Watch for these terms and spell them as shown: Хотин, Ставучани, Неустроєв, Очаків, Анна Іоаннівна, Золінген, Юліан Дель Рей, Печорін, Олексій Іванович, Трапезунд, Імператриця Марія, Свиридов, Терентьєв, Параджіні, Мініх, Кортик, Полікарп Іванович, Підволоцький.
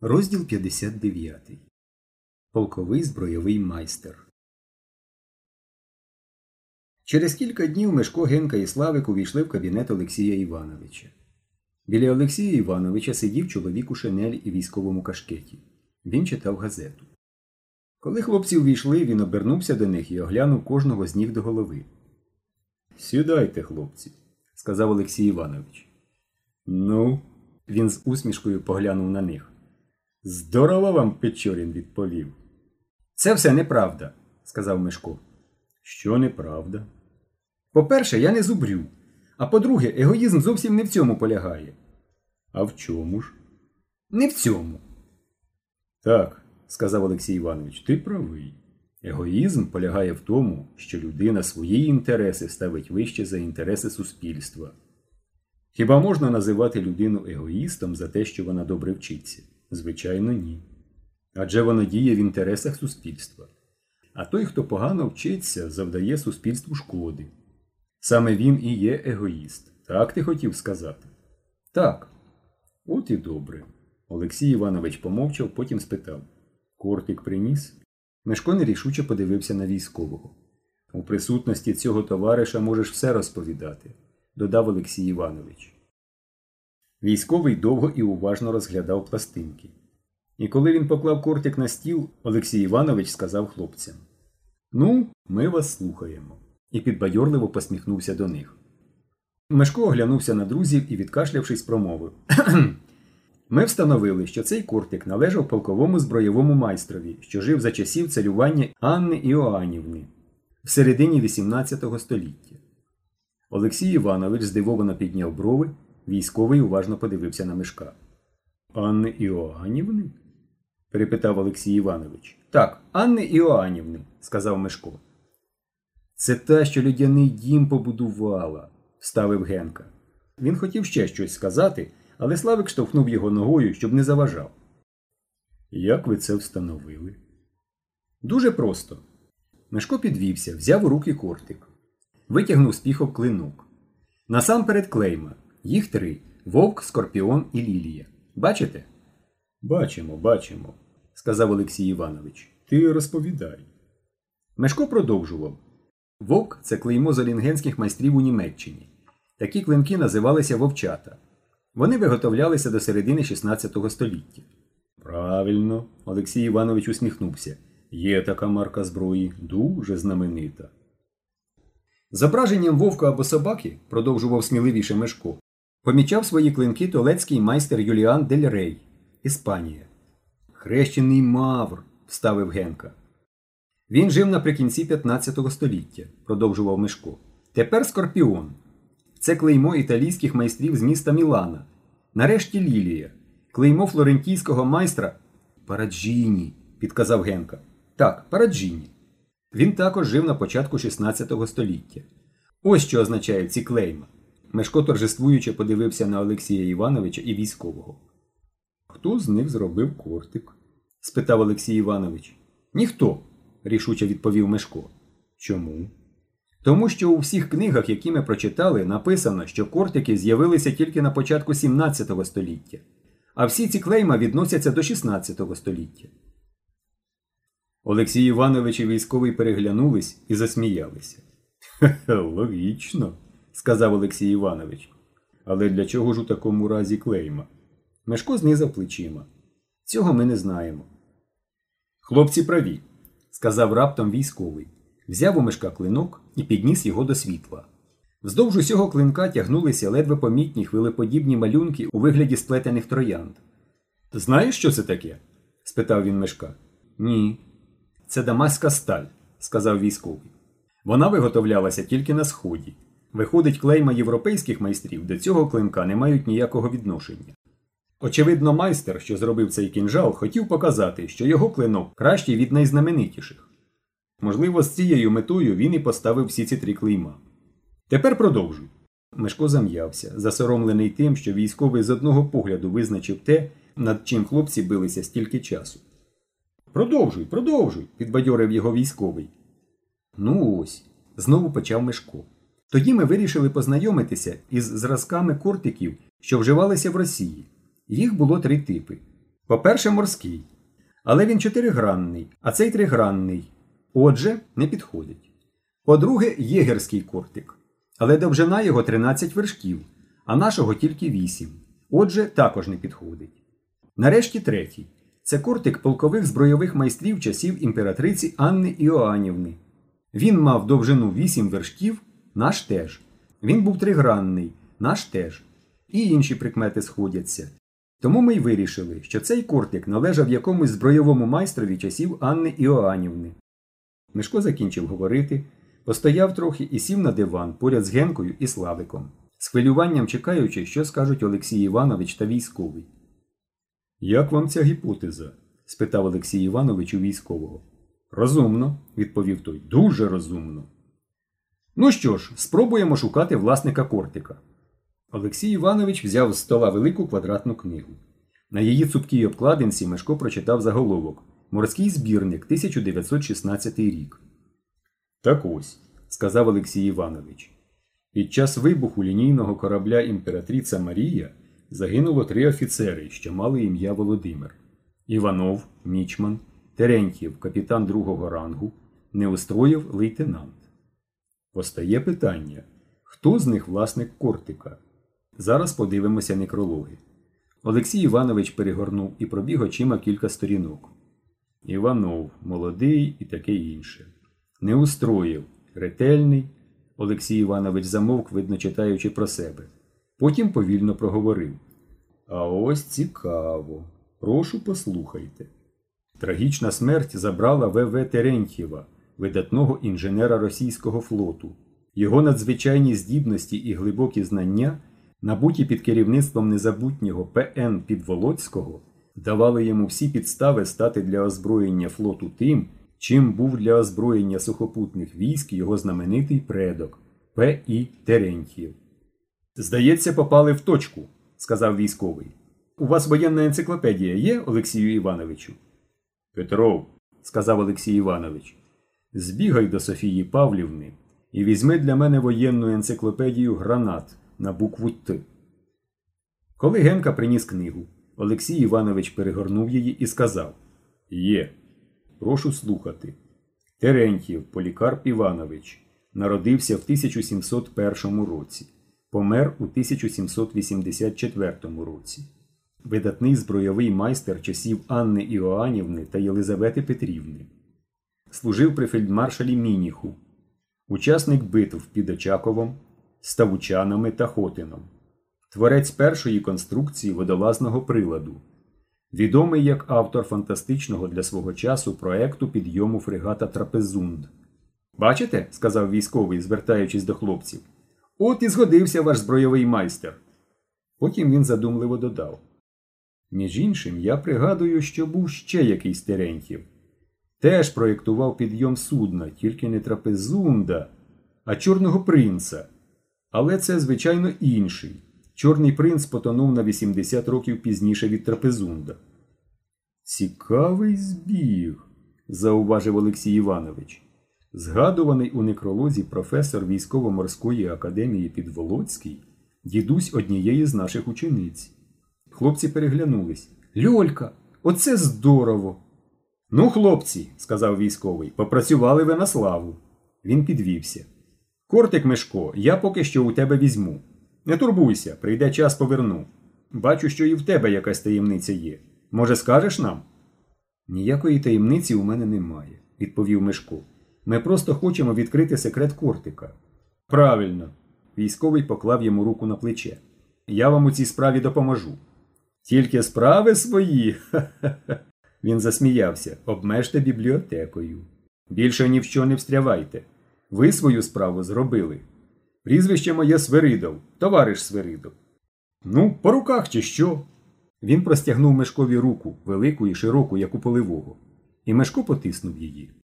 Розділ 59. Полковий збройовий майстер. Через кілька днів Мишко, Генка і Славик увійшли в кабінет Олексія Івановича. Біля Олексія Івановича сидів чоловік у шинелі і військовому кашкеті. Він читав газету. Коли хлопці увійшли, він обернувся до них і оглянув кожного з ніг до голови. «Сідайте, хлопці», – сказав Олексій Іванович. «Ну?» – він з усмішкою поглянув на них. «Здорово вам, Печорін відповів». «Це все неправда», – сказав Мишко. «Що неправда?» «По-перше, я не зубрю. А по-друге, егоїзм зовсім не в цьому полягає». «А в чому ж?» «Не в цьому». «Так», – сказав Олексій Іванович, – «ти правий. Егоїзм полягає в тому, що людина свої інтереси ставить вище за інтереси суспільства. Хіба можна називати людину егоїстом за те, що вона добре вчиться? Звичайно, ні. Адже вона діє в інтересах суспільства. А той, хто погано вчиться, завдає суспільству шкоди. Саме він і є егоїст. Так ти хотів сказати?» «Так». «От і добре». Олексій Іванович помовчав, потім спитав. «Кортик приніс?» Мишко нерішуче подивився на військового. «У присутності цього товариша можеш все розповідати», – додав Олексій Іванович. Військовий довго і уважно розглядав пластинки. І коли він поклав кортик на стіл, Олексій Іванович сказав хлопцям: «Ну, ми вас слухаємо», і підбадьорливо посміхнувся до них. Мишко оглянувся на друзів і, відкашлявшись, промовив: «Ми встановили, що цей кортик належав полковому збройовому майстрові, що жив за часів царювання Анни Іоаннівни в середині XVIII століття». Олексій Іванович здивовано підняв брови. Військовий уважно подивився на Мишка. «Анни Іоаннівни?» – перепитав Олексій Іванович. «Так, Анни Іоаннівни», – сказав Мишко. «Це та, що людяний дім побудувала», – вставив Генка. Він хотів ще щось сказати, але Славик штовхнув його ногою, щоб не заважав. «Як ви це встановили?» «Дуже просто». Мишко підвівся, взяв у руки кортик. Витягнув з піхов клинок. Насамперед клейма. Їх 3 – вовк, скорпіон і лілія. Бачите? «Бачимо, бачимо», – сказав Олексій Іванович. «Ти розповідай». Мишко продовжував. Вовк – це клеймо золінгенських майстрів у Німеччині. Такі клинки називалися вовчата. Вони виготовлялися до середини XVI століття. «Правильно», – Олексій Іванович усміхнувся. «Є така марка зброї, дуже знаменита». Зображенням вовка або собаки, продовжував сміливіше Мишко, помічав свої клинки толецький майстер Юліан Дель Рей, Іспанія. «Хрещений мавр», – вставив Генка. «Він жив наприкінці 15 століття», – продовжував Мишко. «Тепер скорпіон. Це клеймо італійських майстрів з міста Мілана. Нарешті лілія. Клеймо флорентійського майстра Параджіні», – підказав Генка. «Так, Параджіні. Він також жив на початку 16 століття. Ось що означають ці клейма». Мишко торжествуючи подивився на Олексія Івановича і військового. «Хто з них зробив кортик?» – спитав Олексій Іванович. «Ніхто», – рішуче відповів Мишко. «Чому?» «Тому що у всіх книгах, які ми прочитали, написано, що кортики з'явилися тільки на початку 17 століття, а всі ці клейма відносяться до 16 століття». Олексій Іванович і військовий переглянулись і засміялися. «Логічно», – сказав Олексій Іванович. «Але для чого ж у такому разі клейма?» Мишко знизав плечима. «Цього ми не знаємо». «Хлопці праві», – сказав раптом військовий. Взяв у Мишка клинок і підніс його до світла. Вздовж усього клинка тягнулися ледве помітні хвилеподібні малюнки у вигляді сплетених троянд. «Знаєш, що це таке?» – спитав він Мишка. «Ні». «Це дамаська сталь», – сказав військовий. «Вона виготовлялася тільки на Сході. Виходить, клейма європейських майстрів до цього клинка не мають ніякого відношення. Очевидно, майстер, що зробив цей кінжал, хотів показати, що його клинок кращий від найзнаменитіших. Можливо, з цією метою він і поставив всі ці 3 клейма. Тепер продовжуй». Мишко зам'явся, засоромлений тим, що військовий з одного погляду визначив те, над чим хлопці билися стільки часу. «Продовжуй, продовжуй», – підбадьорив його військовий. «Ну ось», – знову почав Мишко. «Тоді ми вирішили познайомитися із зразками кортиків, що вживалися в Росії. Їх було 3 типи. По-перше, морський. Але він чотиригранний, а цей тригранний. Отже, не підходить. По-друге, єгерський кортик. Але довжина його 13 вершків, а нашого тільки 8. Отже, також не підходить. Нарешті третій. Це кортик полкових збройових майстрів часів імператриці Анни Іоаннівни. Він мав довжину 8 вершків, наш теж. Він був тригранний, наш теж. І інші прикмети сходяться. Тому ми й вирішили, що цей кортик належав якомусь збройовому майстрові часів Анни Іоаннівни. Мишко закінчив говорити, постояв трохи і сів на диван поряд з Генкою і Славиком, з хвилюванням чекаючи, що скажуть Олексій Іванович та військовий. «Як вам ця гіпотеза?» – спитав Олексій Іванович у військового. «Розумно», – відповів той, – «дуже розумно». «Ну що ж, спробуємо шукати власника кортика». Олексій Іванович взяв з стола велику квадратну книгу. На її цупкій обкладинці Мишко прочитав заголовок «Морський збірник, 1916 рік». «Так ось», – сказав Олексій Іванович, – «під час вибуху лінійного корабля «Імператриця Марія» загинуло 3 офіцери, що мали ім'я Володимир. Іванов, мічман, Терентьєв, капітан 2-го рангу, Неустроєв, лейтенант. Постає питання, хто з них власник кортика? Зараз подивимося некрологи. Олексій Іванович перегорнув і пробіг очима кілька сторінок. Іванов, молодий і таке інше. Неустроєв, ретельний. Олексій Іванович замовк, видно читаючи про себе. Потім повільно проговорив. А ось цікаво. Прошу, послухайте. Трагічна смерть забрала В.В. Терентьєва, видатного інженера російського флоту. Його надзвичайні здібності і глибокі знання, набуті під керівництвом незабутнього П.Н. Підволоцького, давали йому всі підстави стати для озброєння флоту тим, чим був для озброєння сухопутних військ його знаменитий предок П.І. Терентьєв. «Здається, попали в точку», – сказав військовий. «У вас воєнна енциклопедія є, Олексію Івановичу?» «Петров», – сказав Олексій Іванович, – «збігай до Софії Павлівни і візьми для мене воєнну енциклопедію «Гранат» на букву «Т». Коли Генка приніс книгу, Олексій Іванович перегорнув її і сказав «Є, прошу слухати. Терентьєв Полікарп Іванович народився в 1701 році. Помер у 1784 році. Видатний збройовий майстер часів Анни Іоаннівни та Єлизавети Петрівни. Служив при фельдмаршалі Мініху. Учасник битв під Очаковом, Ставучанами та Хотином. Творець першої конструкції водолазного приладу. Відомий як автор фантастичного для свого часу проекту підйому фрегата «Трапезунд». «Бачите?» – сказав військовий, звертаючись до хлопців. «От і згодився ваш збройовий майстер!» Потім він задумливо додав. «Між іншим, я пригадую, що був ще якийсь Терентьєв. Теж проєктував підйом судна, тільки не Трапезунда, а Чорного принца. Але це, звичайно, інший. Чорний принц потонув на 80 років пізніше від Трапезунда». «Цікавий збіг», – зауважив Олексій Іванович. Згадуваний у некролозі професор Військово-морської академії Підволоцький, дідусь однієї з наших учениць. Хлопці переглянулись. «Льолька, оце здорово!» «Ну, хлопці!» – сказав військовий. «Попрацювали ви на славу!» Він підвівся. «Кортик, Мишко, я поки що у тебе візьму. Не турбуйся, прийде час поверну. Бачу, що і в тебе якась таємниця є. Може, скажеш нам?» «Ніякої таємниці у мене немає», – відповів Мишко. «Ми просто хочемо відкрити секрет кортика». «Правильно!» – військовий поклав йому руку на плече. «Я вам у цій справі допоможу». «Тільки справи свої!» – він засміявся. «Обмежте бібліотекою. Більше ні в що не встрявайте. Ви свою справу зробили. Прізвище моє Свиридов, товариш Свиридов». «Ну, по руках чи що?» Він простягнув Мишкові руку, велику і широку, як у полевого. І Мишко потиснув її.